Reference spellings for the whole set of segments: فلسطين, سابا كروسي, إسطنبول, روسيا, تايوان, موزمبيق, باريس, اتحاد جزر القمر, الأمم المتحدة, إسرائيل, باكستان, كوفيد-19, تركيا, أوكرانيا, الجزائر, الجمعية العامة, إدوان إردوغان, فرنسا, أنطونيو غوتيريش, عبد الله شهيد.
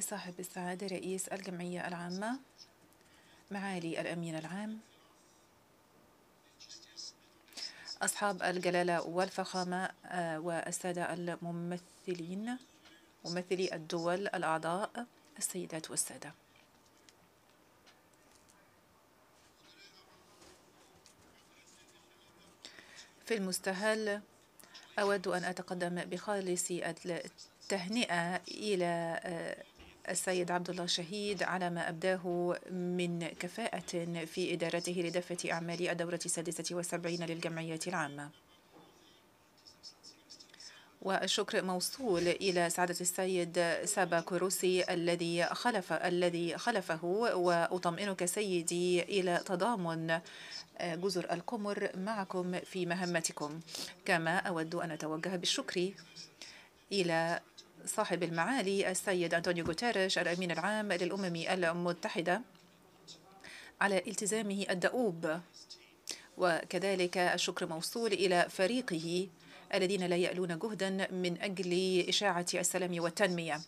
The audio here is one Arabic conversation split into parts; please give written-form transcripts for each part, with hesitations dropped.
صاحب السعادة رئيس الجمعية العامة، معالي الأمين العام، أصحاب الجلالة والفخامة والسادة الممثلين، ممثلي الدول الأعضاء، السيدات والسادة، في المستهل أود أن أتقدم بخالص التهنئة إلى السيد عبد الله شهيد على ما أبداه من كفاءة في إدارته لدفة أعمال الدورة السادسة والسبعين للجمعية العامة. والشكر موصول إلى سعادة السيد سابا كروسي الذي خلفه. وأطمئنك سيدي إلى تضامن جزر القمر معكم في مهمتكم. كما أود أن أتوجه بالشكر إلى صاحب المعالي السيد أنطونيو غوتيريش الأمين العام للأمم المتحدة على التزامه الدؤوب، وكذلك الشكر موصول إلى فريقه الذين لا يألون جهدا من أجل إشاعة السلام والتنمية.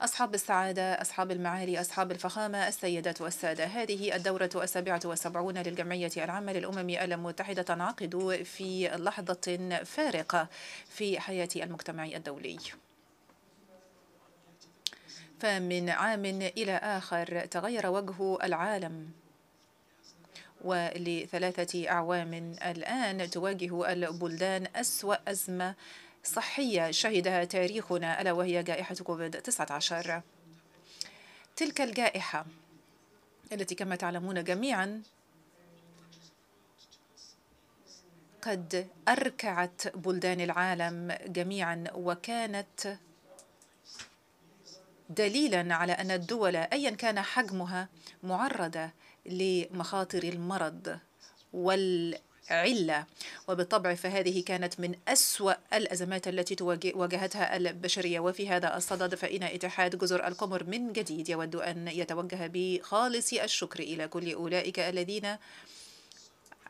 أصحاب السعادة، أصحاب المعالي، أصحاب الفخامة، السيدات والسادة، هذه الدورة 77 للجمعية العامة للأمم المتحدة تنعقد في لحظة فارقة في حياة المجتمع الدولي. فمن عام إلى آخر تغير وجه العالم، ولثلاثة أعوام الآن تواجه البلدان أسوأ أزمة صحية شهدها تاريخنا، ألا وهي جائحة كوفيد-19. تلك الجائحة التي كما تعلمون جميعا قد أركعت بلدان العالم جميعا، وكانت دليلا على أن الدول أيا كان حجمها معرضة لمخاطر المرض والعلة. وبالطبع فهذه كانت من أسوأ الأزمات التي واجهتها البشرية. وفي هذا الصدد فإن اتحاد جزر القمر من جديد يود أن يتوجه بخالص الشكر إلى كل أولئك الذين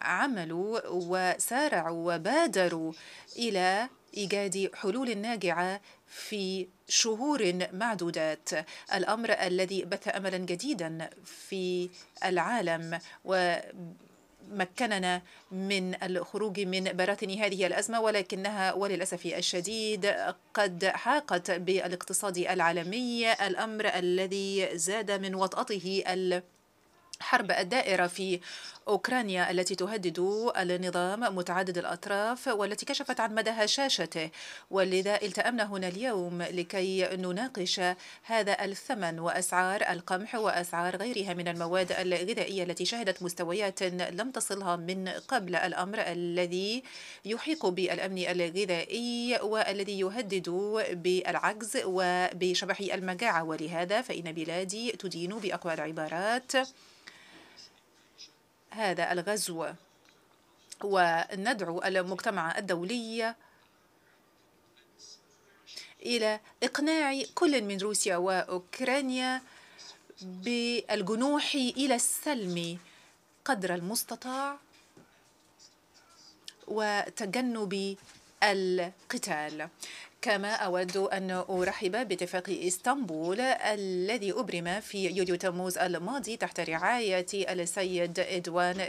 عملوا وسارعوا وبادروا إلى إيجاد حلول ناجعة في شهور معدودات، الأمر الذي بث أملا جديدا في العالم ومكننا من الخروج من براثن هذه الأزمة، ولكنها وللأسف الشديد قد حاقت بالاقتصاد العالمي، الأمر الذي زاد من وطأته الحرب الدائرة في أوكرانيا التي تهدد النظام متعدد الأطراف والتي كشفت عن مدى هشاشته. ولذا التأمنا هنا اليوم لكي نناقش هذا الثمن وأسعار القمح وأسعار غيرها من المواد الغذائية التي شهدت مستويات لم تصلها من قبل، الأمر الذي يحيق بالأمن الغذائي والذي يهدد بالعجز وبشبح المجاعة. ولهذا فإن بلادي تدين بأقوى العبارات هذا الغزو، وندعو المجتمع الدولي إلى إقناع كل من روسيا وأوكرانيا بالجنوح إلى السلم قدر المستطاع وتجنب القتال. كما أود أن أرحب باتفاق إسطنبول الذي أبرم في يوليو تموز الماضي تحت رعاية السيد إدوان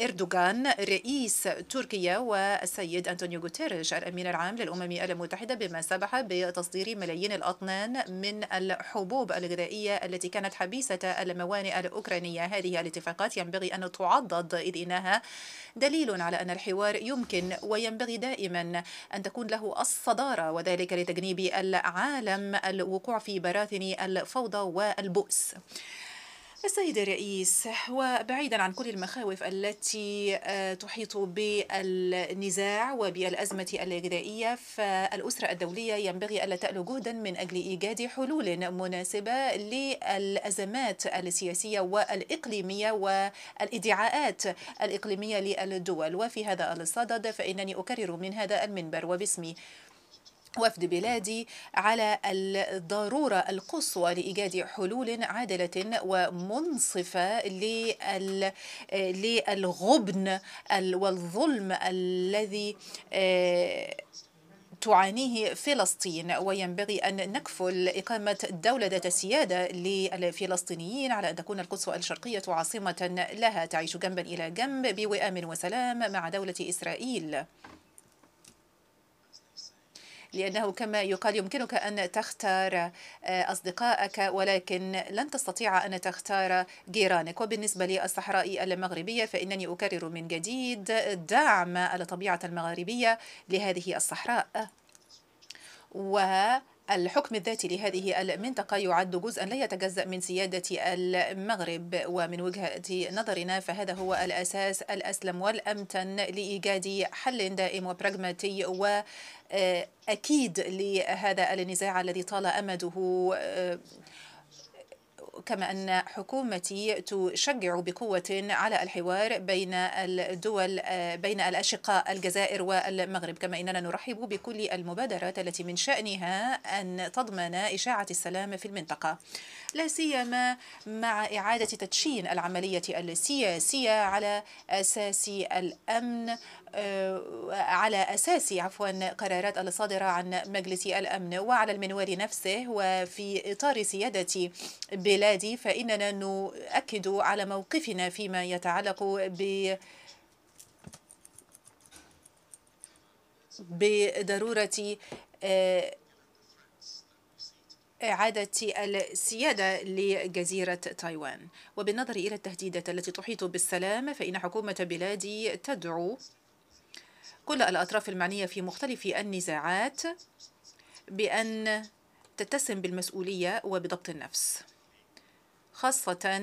إردوغان رئيس تركيا والسيد أنطونيو غوتيريش الأمين العام للأمم المتحدة، بما سمح بتصدير ملايين الأطنان من الحبوب الغذائية التي كانت حبيسة الموانئ الأوكرانية. هذه الاتفاقات ينبغي أن تعضد، إذ إنها دليل على أن الحوار يمكن وينبغي دائما أن تكون له الصدارة، وذلك لتجنيب العالم الوقوع في براثن الفوضى والبؤس. السيد الرئيس، وبعيدا عن كل المخاوف التي تحيط بالنزاع وبالأزمة الغذائية، فالأسرة الدولية ينبغي ألا تألو جهدا من أجل إيجاد حلول مناسبة للأزمات السياسية والإقليمية والإدعاءات الإقليمية للدول. وفي هذا الصدد فإنني أكرر من هذا المنبر وباسمي وفد بلادي على الضرورة القصوى لإيجاد حلول عادلة ومنصفة للغبن والظلم الذي تعانيه فلسطين، وينبغي أن نكفل إقامة دولة ذات سيادة للفلسطينيين على أن تكون القدس الشرقية عاصمة لها، تعيش جنبا إلى جنب بوئام وسلام مع دولة إسرائيل، لأنه كما يقال يمكنك أن تختار أصدقائك ولكن لن تستطيع أن تختار جيرانك. وبالنسبة للصحراء المغربية فإنني أكرر من جديد دعم الطبيعة المغاربية لهذه الصحراء، والحكم الذاتي لهذه المنطقة يعد جزءا لا يتجزأ من سيادة المغرب. ومن وجهة نظرنا فهذا هو الأساس الأسلم والأمتن لإيجاد حل دائم وبراغماتي وأكيد لهذا النزاع الذي طال أمده، كما أن حكومتي تشجع بقوة على الحوار بين الدول بين الأشقاء الجزائر والمغرب، كما أننا نرحب بكل المبادرات التي من شأنها أن تضمن إشاعة السلام في المنطقة، لا سيما مع إعادة تدشين العملية السياسية على أساس الأمن على أساس قرارات الصادرة عن مجلس الأمن. وعلى المنوال نفسه وفي إطار سيادة بلادي فإننا نؤكد على موقفنا فيما يتعلق بضرورة إعادة السيادة لجزيرة تايوان. وبالنظر إلى التهديدات التي تحيط بالسلام فإن حكومة بلادي تدعو كل الأطراف المعنية في مختلف النزاعات بأن تتسم بالمسؤولية وبضبط النفس، خاصة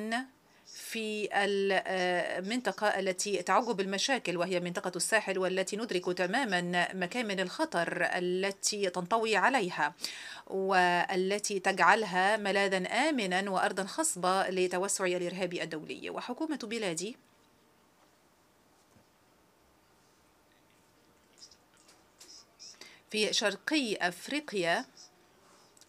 في المنطقة التي تعجب المشاكل وهي منطقة الساحل، والتي ندرك تماما مكامن الخطر التي تنطوي عليها والتي تجعلها ملاذا آمنا وأرضا خصبة لتوسع الإرهاب الدولي. وحكومة بلادي في شرقي أفريقيا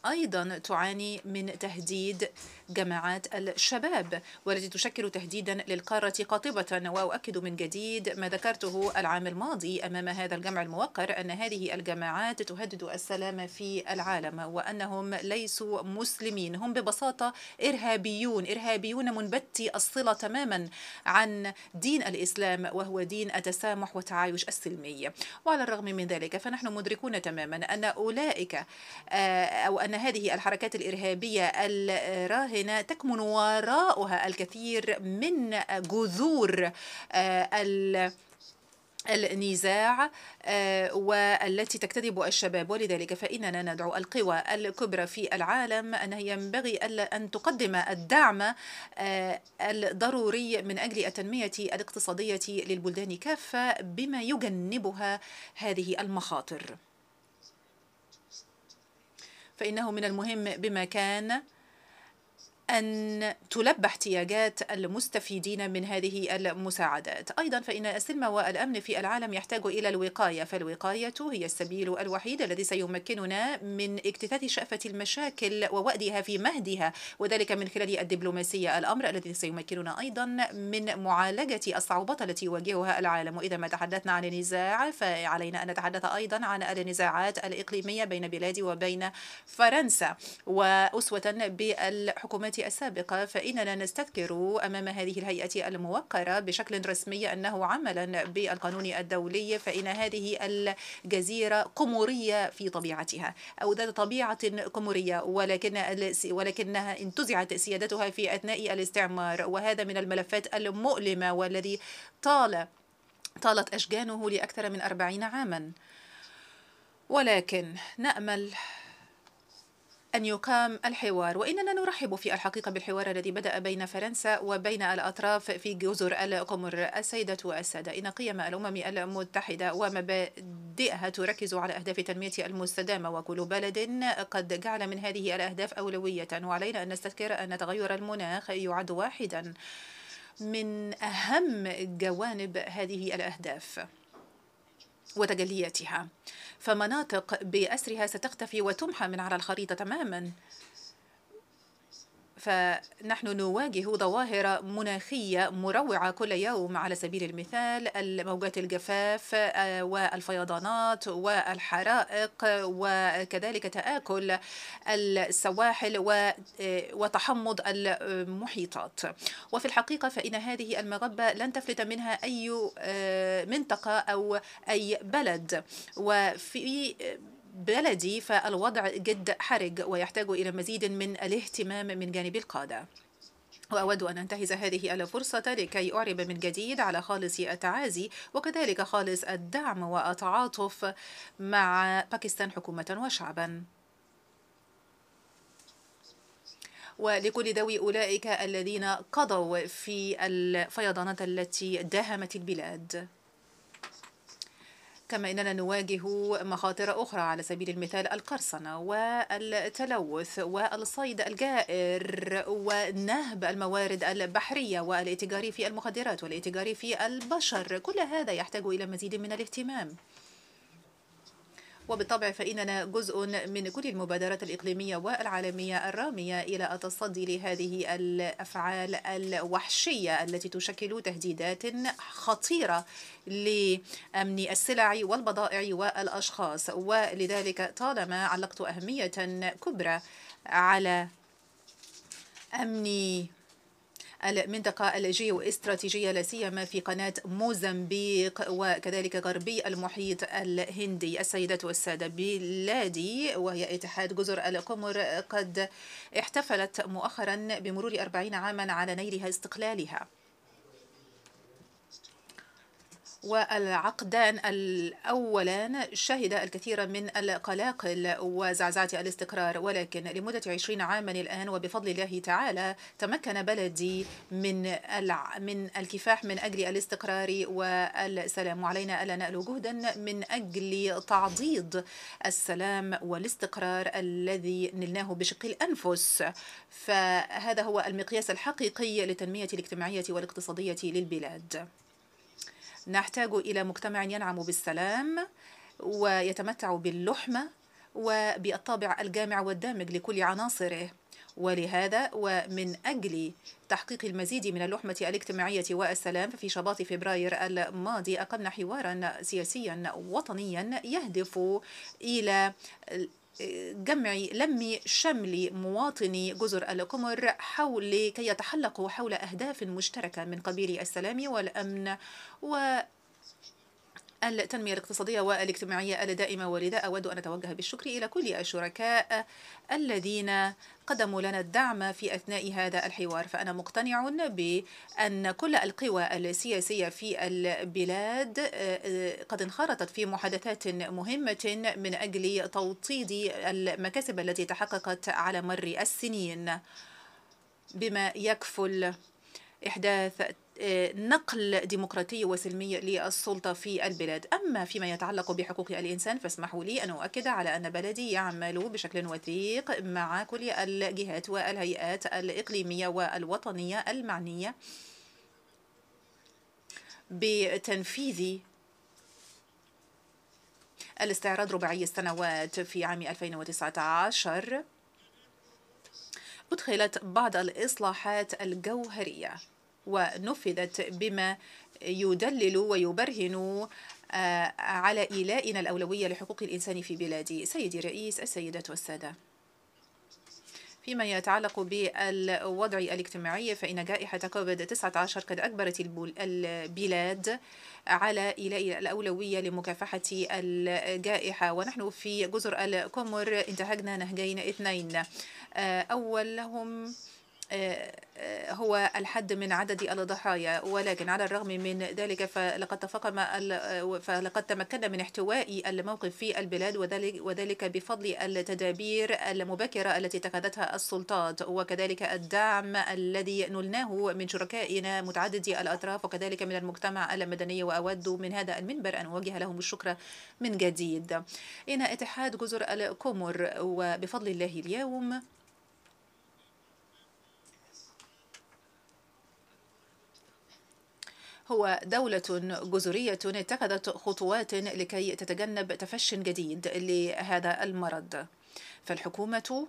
أيضا تعاني من تهديد جماعات الشباب والتي تشكل تهديدا للقارة قاطبة، وأؤكد من جديد ما ذكرته العام الماضي أمام هذا الجمع الموقر أن هذه الجماعات تهدد السلام في العالم وأنهم ليسوا مسلمين، هم ببساطة إرهابيون منبتي الصلة تماما عن دين الإسلام وهو دين التسامح والتعايش السلمي. وعلى الرغم من ذلك فنحن مدركون تماما أن أولئك أو أن هذه الحركات الإرهابية الراهنة تكمن وراءها الكثير من جذور النزاع والتي تكتذب الشباب، ولذلك فإننا ندعو القوى الكبرى في العالم أن ينبغي أن تقدم الدعم الضروري من أجل التنمية الاقتصادية للبلدان كافة بما يجنبها هذه المخاطر، فإنه من المهم بمكان أن تلبى احتياجات المستفيدين من هذه المساعدات. أيضا فإن السلم والأمن في العالم يحتاج إلى الوقاية، فالوقاية هي السبيل الوحيد الذي سيمكننا من اجتثاث شأفة المشاكل ووأدها في مهدها، وذلك من خلال الدبلوماسية، الأمر الذي سيمكننا أيضا من معالجة الصعوبات التي يواجهها العالم. وإذا ما تحدثنا عن النزاع فعلينا أن نتحدث أيضا عن النزاعات الإقليمية بين بلادي وبين فرنسا، وأسوة بالحكومات السابقة فإننا نستذكر أمام هذه الهيئة الموقرة بشكل رسمي أنه عملا بالقانون الدولي فإن هذه الجزيرة قمرية في طبيعتها أو ذات طبيعة قمرية، ولكنها انتزعت سيادتها في أثناء الاستعمار، وهذا من الملفات المؤلمة والذي طالت أشجانه لأكثر من 40 عاما. ولكن نأمل أن يقام الحوار، وإننا نرحب في الحقيقة بالحوار الذي بدأ بين فرنسا وبين الأطراف في جزر القمر. السيدة والسادة، إن قيم الأمم المتحدة ومبادئها تركز على أهداف التنمية المستدامة، وكل بلد قد جعل من هذه الأهداف أولوية، وعلينا أن نستذكر أن تغير المناخ يعد واحدا من أهم جوانب هذه الأهداف وتجلياتها، فمناطق بأسرها ستختفي وتمحى من على الخريطة تماما، فنحن نواجه ظواهر مناخية مروعة كل يوم، على سبيل المثال موجات الجفاف والفيضانات والحرائق، وكذلك تآكل السواحل وتحمض المحيطات. وفي الحقيقة فإن هذه المغبة لن تفلت منها أي منطقة أو أي بلد. وفي بلدي فالوضع جد حرج ويحتاج إلى مزيد من الاهتمام من جانب القادة. وأود أن أنتهز هذه الفرصة لكي أعرب من جديد على خالص التعازي وكذلك خالص الدعم والتعاطف مع باكستان حكومة وشعبا، ولكل ذوي أولئك الذين قضوا في الفيضانات التي داهمت البلاد. كما أننا نواجه مخاطر أخرى، على سبيل المثال القرصنة والتلوث والصيد الجائر ونهب الموارد البحرية والاتجار في المخدرات والاتجار في البشر. كل هذا يحتاج إلى مزيد من الاهتمام. وبالطبع فإننا جزء من كل المبادرات الإقليمية والعالمية الرامية إلى التصدي لهذه الأفعال الوحشية التي تشكل تهديدات خطيرة لأمن السلع والبضائع والأشخاص. ولذلك طالما علقت أهمية كبرى على أمن المنطقة الجيو استراتيجية، لا سيما في قناة موزمبيق وكذلك غربي المحيط الهندي. السيدات والسادة، بلادي وهي اتحاد جزر القمر قد احتفلت مؤخرا بمرور 40 عاما على نيلها استقلالها، والعقدان الأولان شهد الكثير من القلاقل وزعزعة الاستقرار، ولكن لمدة 20 عاما الآن وبفضل الله تعالى تمكن بلدي من الكفاح من أجل الاستقرار والسلام. وعلينا ألا نألو جهدا من أجل تعضيد السلام والاستقرار الذي نلناه بشق الأنفس، فهذا هو المقياس الحقيقي للتنمية الاجتماعية والاقتصادية للبلاد. نحتاج إلى مجتمع ينعم بالسلام ويتمتع باللحمة وبالطابع الجامع والدامج لكل عناصره، ولهذا ومن أجل تحقيق المزيد من اللحمة الاجتماعية والسلام ففي شباط فبراير الماضي أقمنا حوارا سياسيا وطنيا يهدف إلى لم شمل مواطني جزر القمر كي يتحلقوا حول أهداف مشتركة من قبيل السلام والأمن والتنمية الاقتصادية والاجتماعية الدائمة. ولذا أود أن أتوجه بالشكر إلى كل الشركاء الذين قدموا لنا الدعم في أثناء هذا الحوار، فأنا مقتنع بأن كل القوى السياسية في البلاد قد انخرطت في محادثات مهمة من أجل توطيد المكاسب التي تحققت على مر السنين، بما يكفل إحداث نقل ديمقراطي وسلمي للسلطة في البلاد. أما فيما يتعلق بحقوق الإنسان فاسمحوا لي أن أؤكد على أن بلدي يعمل بشكل وثيق مع كل الجهات والهيئات الإقليمية والوطنية المعنية بتنفيذ الاستعراض رباعي السنوات. في عام 2019 أدخلت بعض الإصلاحات الجوهرية ونفذت بما يدلل ويبرهن على إيلائنا الأولوية لحقوق الإنسان في بلادي. سيدي الرئيس، السيدات والسادة، فيما يتعلق بالوضع الاجتماعي فإن جائحة كوفيد-19 قد أجبرت البلاد على إيلاء الأولوية لمكافحة الجائحة. ونحن في جزر القمر انتهجنا نهجين اثنين، أولهم هو الحد من عدد الضحايا، ولكن على الرغم من ذلك فلقد تمكنا من احتواء الموقف في البلاد، وذلك بفضل التدابير المبكرة التي اتخذتها السلطات وكذلك الدعم الذي نلناه من شركائنا متعددي الأطراف وكذلك من المجتمع المدني. وأود من هذا المنبر أن أوجه لهم الشكر من جديد. إن اتحاد جزر القمر وبفضل الله اليوم هو دولة جزرية اتخذت خطوات لكي تتجنب تفشٍ جديد لهذا المرض، فالحكومة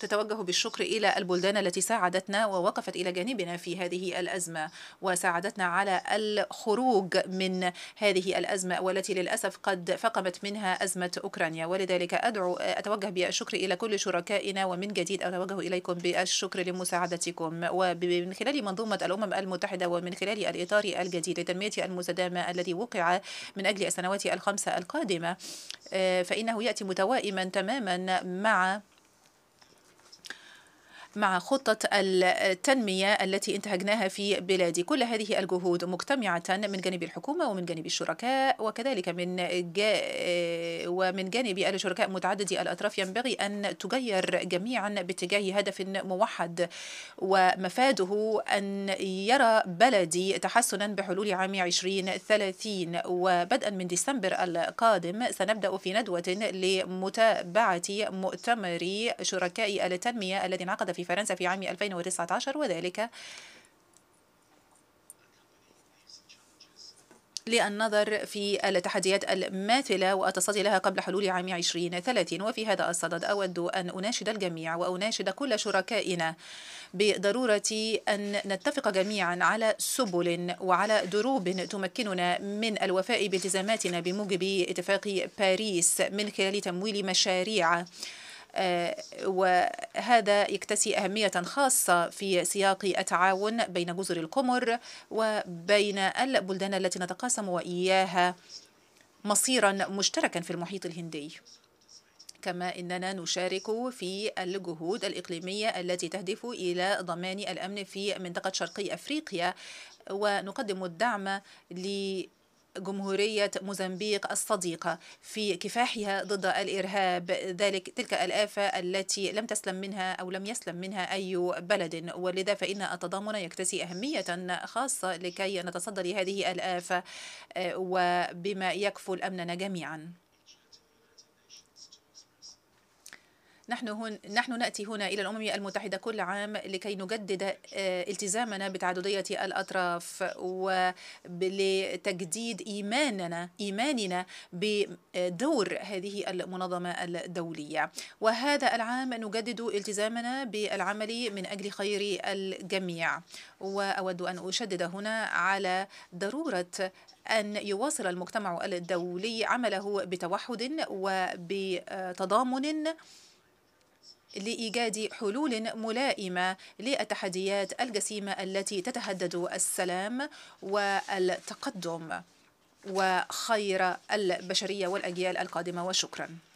تتوجه بالشكر إلى البلدان التي ساعدتنا ووقفت إلى جانبنا في هذه الأزمة وساعدتنا على الخروج من هذه الأزمة والتي للأسف قد فقمت منها أزمة أوكرانيا. ولذلك أتوجه بالشكر إلى كل شركائنا، ومن جديد أتوجه إليكم بالشكر لمساعدتكم. ومن خلال منظومة الأمم المتحدة ومن خلال الإطار الجديد لتنمية المستدامة الذي وقع من أجل السنوات ال5 القادمة، فإنه يأتي متوائما تماما مع خطة التنمية التي انتهجناها في بلادي. كل هذه الجهود مجتمعة من جانب الحكومة ومن جانب الشركاء وكذلك ومن جانب الشركاء متعددي الأطراف ينبغي أن تجير جميعا باتجاه هدف موحد، ومفاده أن يرى بلدي تحسنا بحلول عام 2030. وبدءا من ديسمبر القادم سنبدأ في ندوة لمتابعة مؤتمر شركاء التنمية الذي انعقد في فرنسا في عام 2019، وذلك للنظر في التحديات الماثلة والتصدي لها قبل حلول عام 2030. وفي هذا الصدد أود أن أناشد الجميع وأناشد كل شركائنا بضرورة أن نتفق جميعا على سبل وعلى دروب تمكننا من الوفاء بالتزاماتنا بموجب اتفاق باريس من خلال تمويل مشاريع، وهذا يكتسي أهمية خاصة في سياق التعاون بين جزر القمر وبين البلدان التي نتقاسم وإياها مصيرا مشتركا في المحيط الهندي. كما إننا نشارك في الجهود الإقليمية التي تهدف إلى ضمان الأمن في منطقة شرقي أفريقيا، ونقدم الدعم جمهورية موزمبيق الصديقة في كفاحها ضد الإرهاب، تلك الآفة التي لم تسلم منها أو لم يسلم منها أي بلد. ولذا فإن التضامن يكتسي أهمية خاصة لكي نتصدى لهذه الآفة وبما يكفل أمننا جميعا. نحن نأتي هنا إلى الأمم المتحدة كل عام لكي نجدد التزامنا بتعددية الأطراف ولتجديد إيماننا بدور هذه المنظمة الدولية. وهذا العام نجدد التزامنا بالعمل من أجل خير الجميع. وأود أن أشدد هنا على ضرورة أن يواصل المجتمع الدولي عمله بتوحد وبتضامن لإيجاد حلول ملائمة للتحديات الجسيمة التي تتهدد السلام والتقدم وخير البشرية والأجيال القادمة. وشكراً.